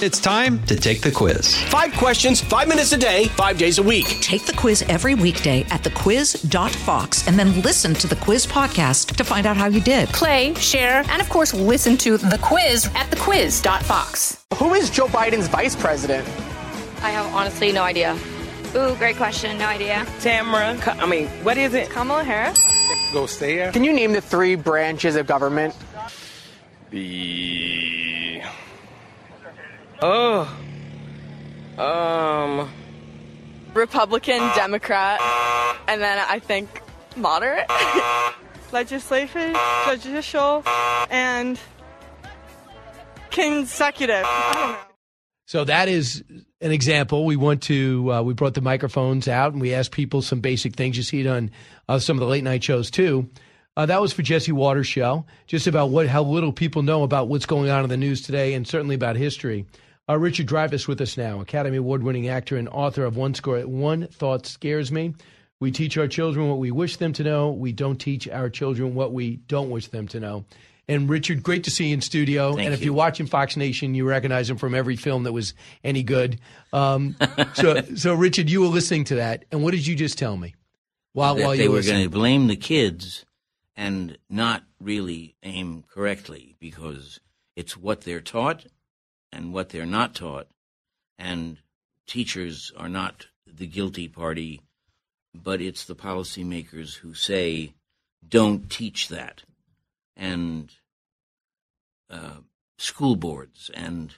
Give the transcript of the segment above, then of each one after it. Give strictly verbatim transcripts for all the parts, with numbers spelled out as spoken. It's time to take the quiz. Five questions, five minutes a day, five days a week. Take the quiz every weekday at the quiz dot fox and then listen to the quiz podcast to find out how you did. Play, share, and of course, listen to the quiz at the quiz dot fox. Who is Joe Biden's vice president? I have honestly no idea. Ooh, great question. No idea. Tamara, I mean, what is it? Kamala Harris? Go stay there. Can you name the three branches of government? The... Oh, um, Republican, Democrat, and then I think moderate, legislative, judicial, and consecutive. I don't know. So that is an example. We went to, uh, we brought the microphones out and we asked people some basic things. You see it on uh, some of the late night shows too. Uh, that was for Jesse Watters' show, just about what how little people know about what's going on in the news today and certainly about history. Uh, Richard Dreyfuss with us now, Academy Award-winning actor and author of One, Score, One Thought Scares Me. We teach our children what we wish them to know. We don't teach our children what we don't wish them to know. And Richard, great to see you in studio. Thank and if you. you're watching Fox Nation, you recognize him from every film that was any good. Um, so, so, Richard, you were listening to that. And what did you just tell me? While, that while you they were going to blame the kids and not really aim correctly because it's what they're taught and what they're not taught, and teachers are not the guilty party, but it's the policymakers who say, don't teach that, and uh, school boards, and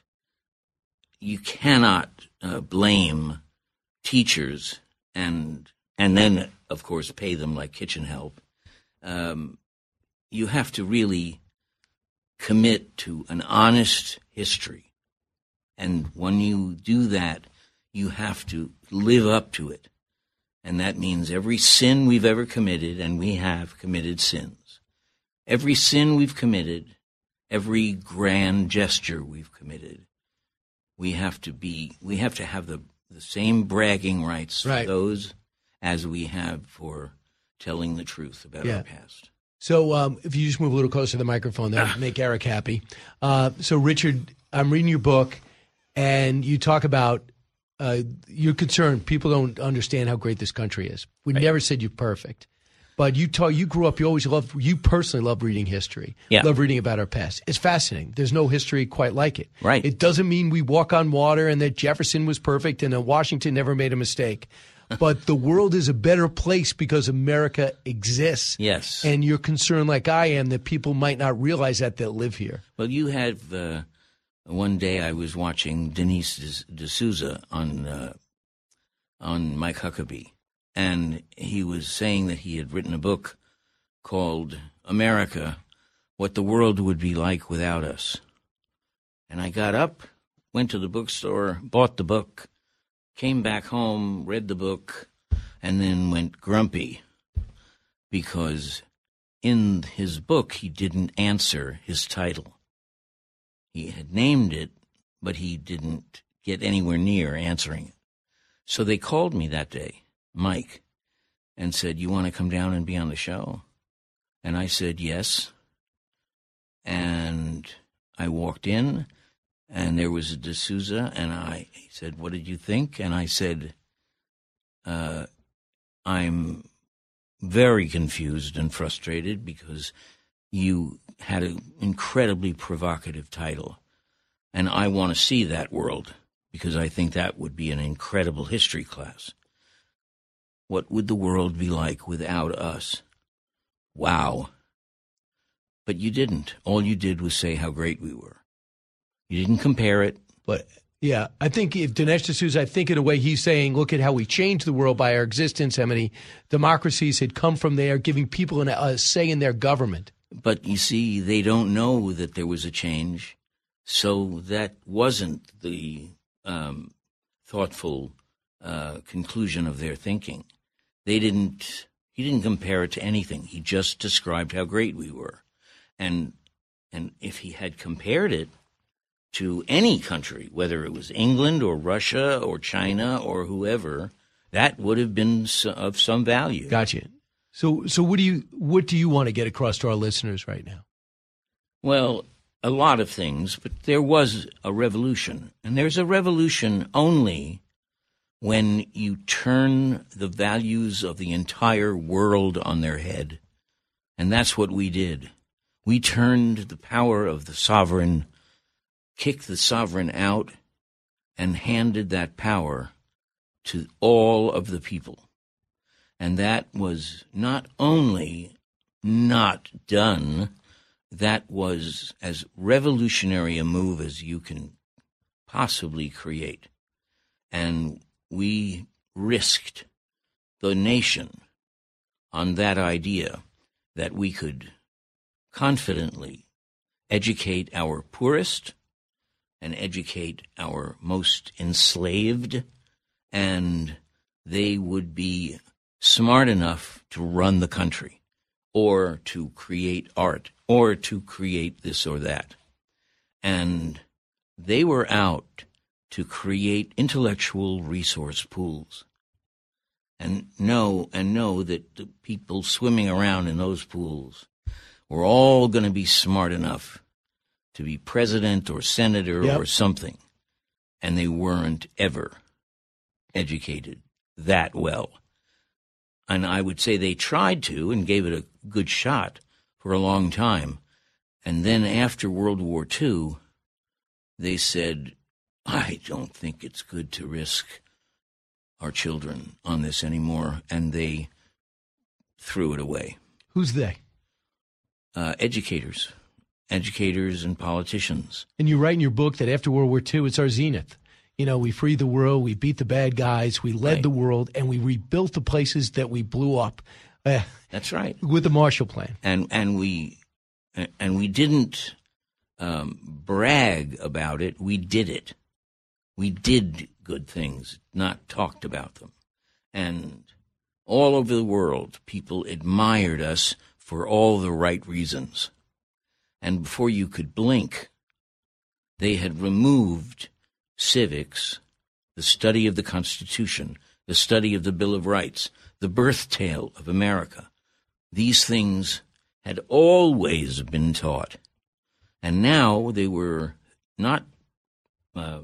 you cannot uh, blame teachers and and then, of course, pay them like kitchen help. Um, you have to really commit to an honest history. And when you do that, you have to live up to it. And that means every sin we've ever committed, and we have committed sins. Every sin we've committed, every grand gesture we've committed, we have to be, we have to have the, the same bragging rights right. for those as we have for telling the truth about yeah. our past. So um, if you just move a little closer to the microphone, that would make Eric happy. Uh, so Richard, I'm reading your book. And you talk about uh, your concern. People don't understand how great this country is. We right. never said you're perfect. But you talk, you grew up, you always loved, you personally love reading history, yeah. love reading about our past. It's fascinating. There's no history quite like it. Right. It doesn't mean we walk on water and that Jefferson was perfect and that Washington never made a mistake. But the world is a better place because America exists. Yes. And you're concerned like I am that people might not realize that that live here. Well, you have uh... – one day I was watching Dinesh D'Souza on uh, on Mike Huckabee, and he was saying that he had written a book called America, What the World Would Be Like Without Us. And I got up, went to the bookstore, bought the book, came back home, read the book, and then went grumpy because in his book he didn't answer his title. He had named it, but he didn't get anywhere near answering it. So they called me that day, Mike, and said, you want to come down and be on the show? And I said, yes. And I walked in, and there was a D'Souza, and I he said, what did you think? And I said, uh, I'm very confused and frustrated because you had an incredibly provocative title, and I want to see that world because I think that would be an incredible history class. What would the world be like without us? Wow. But you didn't. All you did was say how great we were. You didn't compare it. But yeah, I think if Dinesh D'Souza, I think in a way he's saying, look at how we changed the world by our existence, how many democracies had come from there, giving people a say in their government. But you see, they don't know that there was a change, so that wasn't the um, thoughtful uh, conclusion of their thinking. They didn't. He didn't compare it to anything. He just described how great we were, and and if he had compared it to any country, whether it was England or Russia or China or whoever, that would have been of some value. Gotcha. So, so what do you what do you want to get across to our listeners right now? Well, a lot of things, but there was a revolution. And there's a revolution only when you turn the values of the entire world on their head. And that's what we did. We turned the power of the sovereign, kicked the sovereign out, and handed that power to all of the people. And that was not only not done, that was as revolutionary a move as you can possibly create. And we risked the nation on that idea that we could confidently educate our poorest and educate our most enslaved, and they would be smart enough to run the country or to create art or to create this or that. And they were out to create intellectual resource pools. And know, and know that the people swimming around in those pools were all going to be smart enough to be president or senator yep. or something. And they weren't ever educated that well. And I would say they tried to and gave it a good shot for a long time. And then after World War Two, they said, I don't think it's good to risk our children on this anymore, and they threw it away. Who's they? Uh, educators. Educators and politicians. And you write in your book that after World War Two, it's our zenith. You know, we freed the world, we beat the bad guys, we led right. the world, and we rebuilt the places that we blew up. Uh, That's right. With the Marshall Plan. And and we and we didn't um, brag about it. We did it. We did good things, not talked about them. And all over the world, people admired us for all the right reasons. And before you could blink, they had removed civics, the study of the Constitution, the study of the Bill of Rights, the birth tale of America. These things had always been taught. And now they were not... Uh,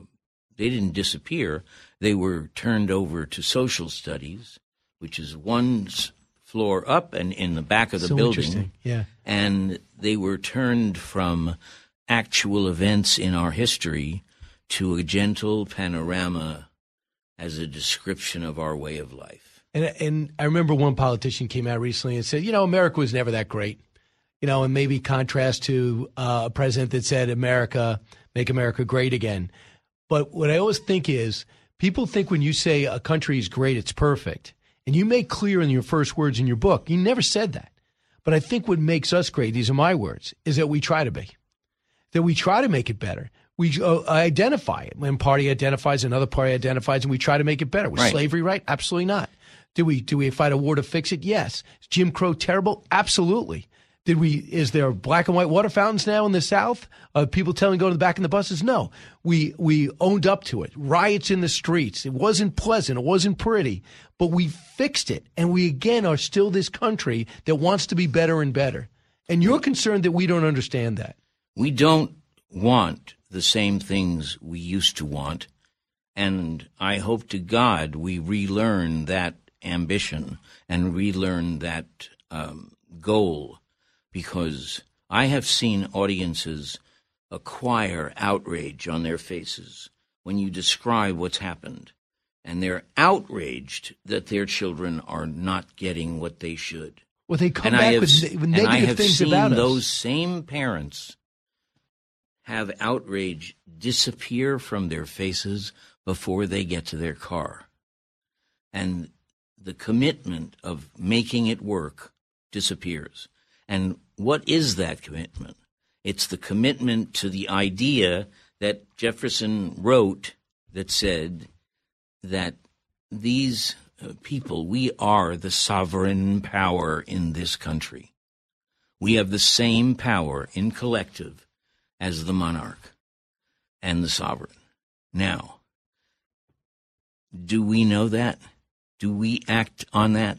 They didn't disappear. They were turned over to social studies, which is one floor up and in the back of the so building. Interesting. Yeah. And they were turned from actual events in our history to a gentle panorama as a description of our way of life. And, and I remember one politician came out recently and said, you know, America was never that great. You know, and maybe contrast to uh, a president that said, America, make America great again. But what I always think is people think when you say a country is great, it's perfect. And you make clear in your first words in your book, you never said that. But I think what makes us great, these are my words, is that we try to be, that we try to make it better. We uh, identify it. One party identifies, another party identifies, and we try to make it better. Was right. slavery right? Absolutely not. Do we, do we fight a war to fix it? Yes. Is Jim Crow terrible? Absolutely. Did we? Is there black and white water fountains now in the South? Uh, people telling go to the back in the buses? No, we we owned up to it. Riots in the streets. It wasn't pleasant. It wasn't pretty, but we fixed it. And we again are still this country that wants to be better and better. And you're concerned that we don't understand that. We don't want the same things we used to want, and I hope to God we relearn that ambition and relearn that um, goal. Because I have seen audiences acquire outrage on their faces when you describe what's happened. And they're outraged that their children are not getting what they should. Well, they come and back have, with, with negative things about us. And I have seen those same parents have outrage disappear from their faces before they get to their car. And the commitment of making it work disappears. And what is that commitment? It's the commitment to the idea that Jefferson wrote that said that these people, we are the sovereign power in this country. We have the same power in collective as the monarch and the sovereign. Now, do we know that? Do we act on that?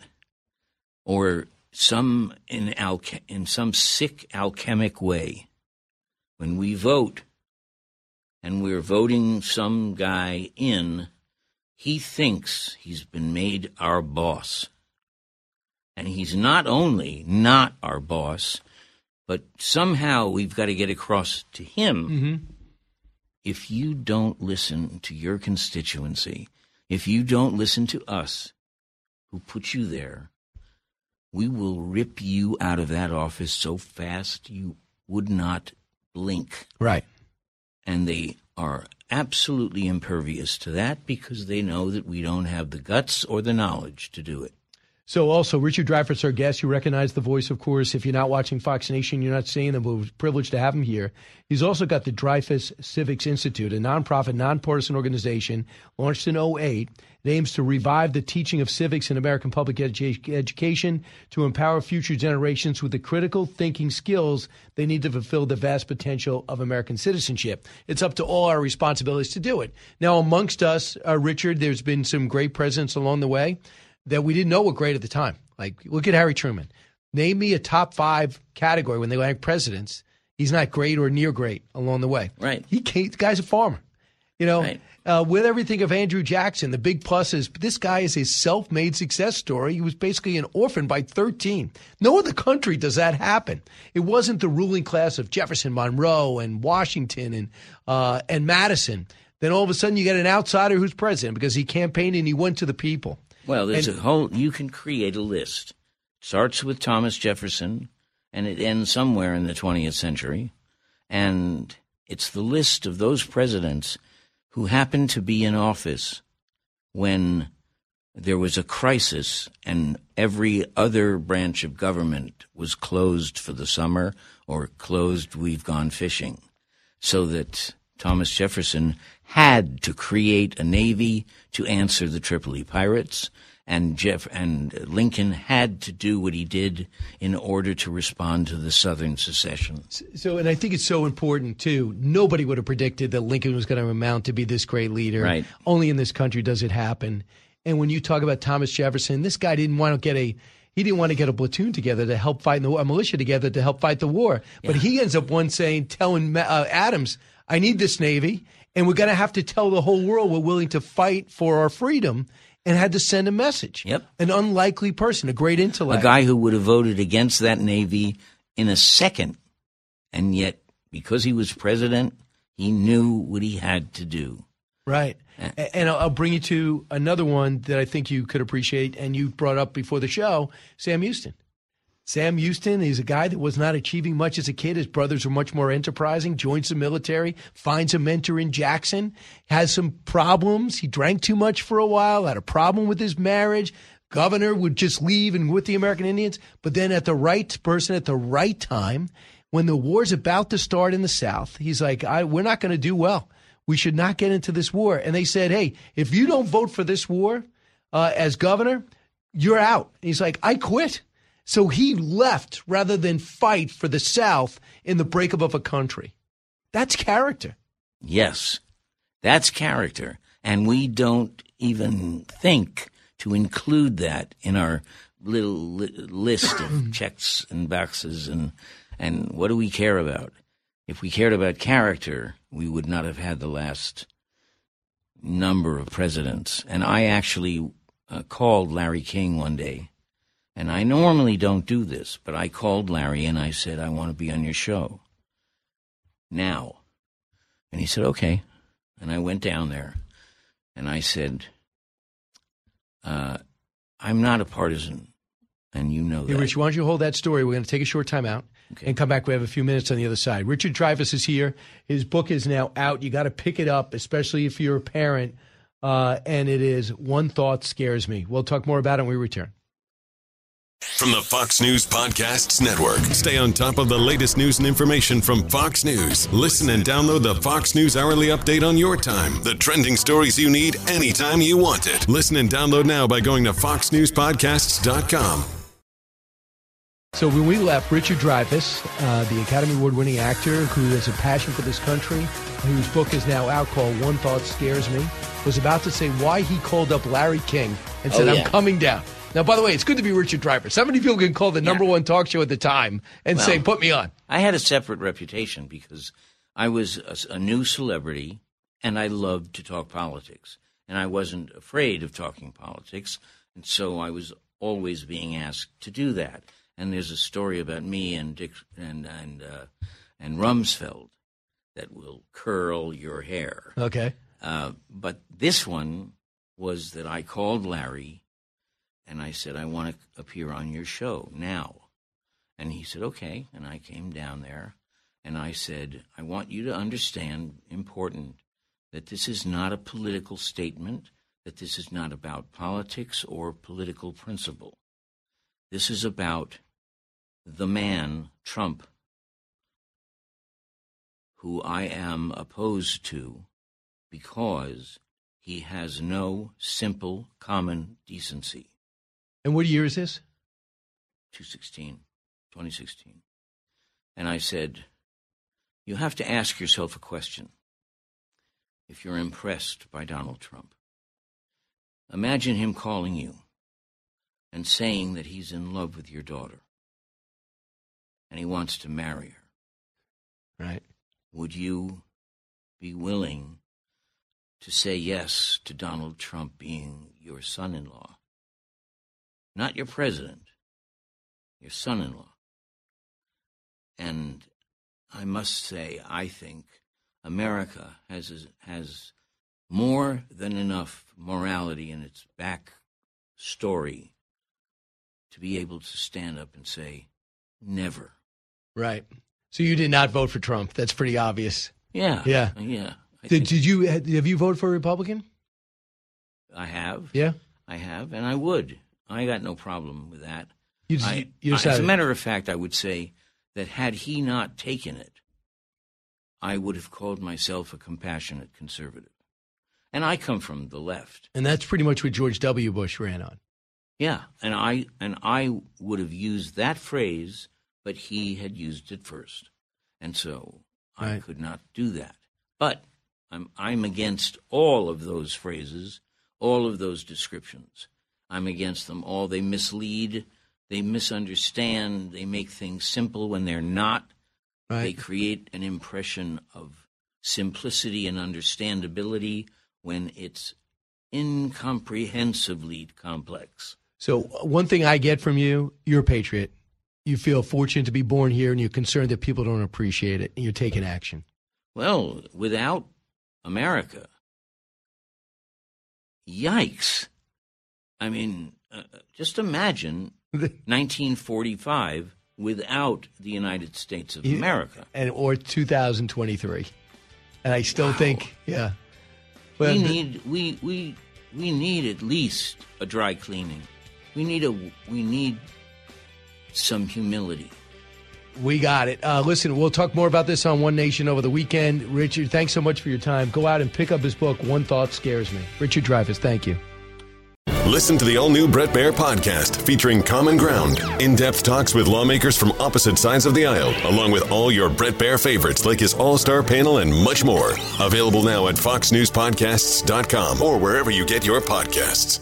Or... Some in, alche- in some sick alchemic way, When we vote and we're voting some guy in, he thinks he's been made our boss. And he's not only not our boss, but somehow we've got to get across to him. Mm-hmm. If you don't listen to your constituency, if you don't listen to us who put you there, we will rip you out of that office so fast you would not blink. Right. And they are absolutely impervious to that because they know that we don't have the guts or the knowledge to do it. So also, Richard Dreyfuss, our guest, you recognize the voice, of course. If you're not watching Fox Nation, you're not seeing him, but we're privileged to have him here. He's also got the Dreyfuss Civics Institute, a nonprofit, nonpartisan organization launched in oh eight. It aims to revive the teaching of civics in American public edu- education to empower future generations with the critical thinking skills they need to fulfill the vast potential of American citizenship. It's up to all our responsibilities to do it. Now, amongst us, uh, Richard, there's been some great presidents along the way that we didn't know were great at the time. Like, look at Harry Truman. Name me a top five category when they rank presidents. He's not great or near great along the way. Right. He can't, the guy's a farmer. You know, right. uh, with everything of Andrew Jackson, the big plus is this guy is a self-made success story. He was basically an orphan by thirteen. No other country does that happen. It wasn't the ruling class of Jefferson, Monroe, and Washington, and uh, and Madison. Then all of a sudden you get an outsider who's president because he campaigned and he went to the people. Well, there's and, a whole – you can create a list. It starts with Thomas Jefferson, and it ends somewhere in the twentieth century. And it's the list of those presidents who happened to be in office when there was a crisis and every other branch of government was closed for the summer or closed we've gone fishing, so that Thomas Jefferson – had to create a navy to answer the Tripoli pirates, and Jeff and Lincoln had to do what he did in order to respond to the Southern secession. So, and I think it's so important, too. Nobody would have predicted that Lincoln was going to amount to be this great leader. Right. Only in this country does it happen. And when you talk about Thomas Jefferson, this guy didn't want to get a He didn't want to get a platoon together to help fight the war, a militia together to help fight the war. Yeah. But he ends up one saying, telling uh, Adams, I need this navy, and we're going to have to tell the whole world we're willing to fight for our freedom, and had to send a message. Yep. An unlikely person, a great intellect. A guy who would have voted against that navy in a second, and yet because he was president, he knew what he had to do. Right. And I'll bring you to another one that I think you could appreciate, and you brought up before the show, Sam Houston. Sam Houston is a guy that was not achieving much as a kid. His brothers were much more enterprising, joins the military, finds a mentor in Jackson, has some problems. He drank too much for a while, had a problem with his marriage. Governor would just leave and with the American Indians. But then at the right person at the right time, when the war's about to start in the South, he's like, I, we're not going to do well. We should not get into this war. And they said, hey, if you don't vote for this war uh, as governor, you're out. And he's like, I quit. So he left rather than fight for the South in the breakup of a country. That's character. Yes, that's character. And we don't even think to include that in our little li- list of checks and boxes and, and what do we care about? If we cared about character, we would not have had the last number of presidents. And I actually uh, called Larry King one day, and I normally don't do this, but I called Larry and I said, I want to be on your show now. And he said, okay. And I went down there and I said, uh, I'm not a partisan, and you know that. Hey, Rich, why don't you hold that story? We're going to take a short time out. Okay. And come back. We have a few minutes on the other side. Richard Dreyfuss is here. His book is now out. You got to pick it up, especially if you're a parent. Uh, and it is One Thought Scares Me. We'll talk more about it when we return. From the Fox News Podcasts Network. Stay on top of the latest news and information from Fox News. Listen and download the Fox News Hourly Update on your time. The trending stories you need anytime you want it. Listen and download now by going to fox news podcasts dot com. So when we left, Richard Dreyfuss, uh, the Academy Award-winning actor who has a passion for this country, whose book is now out called One Thought Scares Me, was about to say why he called up Larry King and said, oh, yeah. I'm coming down. Now, by the way, it's good to be Richard Dreyfuss. How many people can call the number yeah. one talk show at the time and well, say, put me on? I had a separate reputation because I was a, a new celebrity and I loved to talk politics. And I wasn't afraid of talking politics. And so I was always being asked to do that. And there's a story about me and Dick and and uh, and Rumsfeld that will curl your hair. Okay. Uh, but this one was that I called Larry and I said, I want to appear on your show now. And he said, okay. And I came down there and I said, I want you to understand, important, that this is not a political statement, that this is not about politics or political principle. This is about the man, Trump, who I am opposed to because he has no simple, common decency. And what year is this? twenty sixteen. And I said, you have to ask yourself a question. If you're impressed by Donald Trump, imagine him calling you and saying that he's in love with your daughter and he wants to marry her. Right. Would you be willing to say yes to Donald Trump being your son-in-law? Not your president, your son-in-law. And I must say, I think America has has more than enough morality in its back story to be able to stand up and say, never. Right. So you did not vote for Trump. That's pretty obvious. Yeah. Yeah. Yeah. Did, did you, have you voted for a Republican? I have. Yeah. I have, and I would. I got no problem with that. You just, I, you I, as a matter of fact, I would say that had he not taken it, I would have called myself a compassionate conservative. And I come from the left. And that's pretty much what George W. Bush ran on. Yeah, and I and I would have used that phrase, but he had used it first. And so I right. could not do that. But I'm I'm against all of those phrases, all of those descriptions. I'm against them all. They mislead, they misunderstand, they make things simple when they're not. Right. They create an impression of simplicity and understandability when it's incomprehensibly complex. So one thing I get from you, you're a patriot. You feel fortunate to be born here, and you're concerned that people don't appreciate it, and you're taking action. Well, without America, yikes. I mean, uh, just imagine nineteen forty-five without the United States of America. And or two thousand twenty-three. And I still wow. think, yeah. Well, we need we we we need at least a dry cleaning. We need a we need some humility. We got it. Uh, listen, we'll talk more about this on One Nation over the weekend. Richard, thanks so much for your time. Go out and pick up his book, One Thought Scares Me. Richard Dreyfuss, thank you. Listen to the all-new Brett Baer podcast featuring Common Ground, in-depth talks with lawmakers from opposite sides of the aisle, along with all your Brett Baer favorites like his all-star panel and much more. Available now at fox news podcasts dot com or wherever you get your podcasts.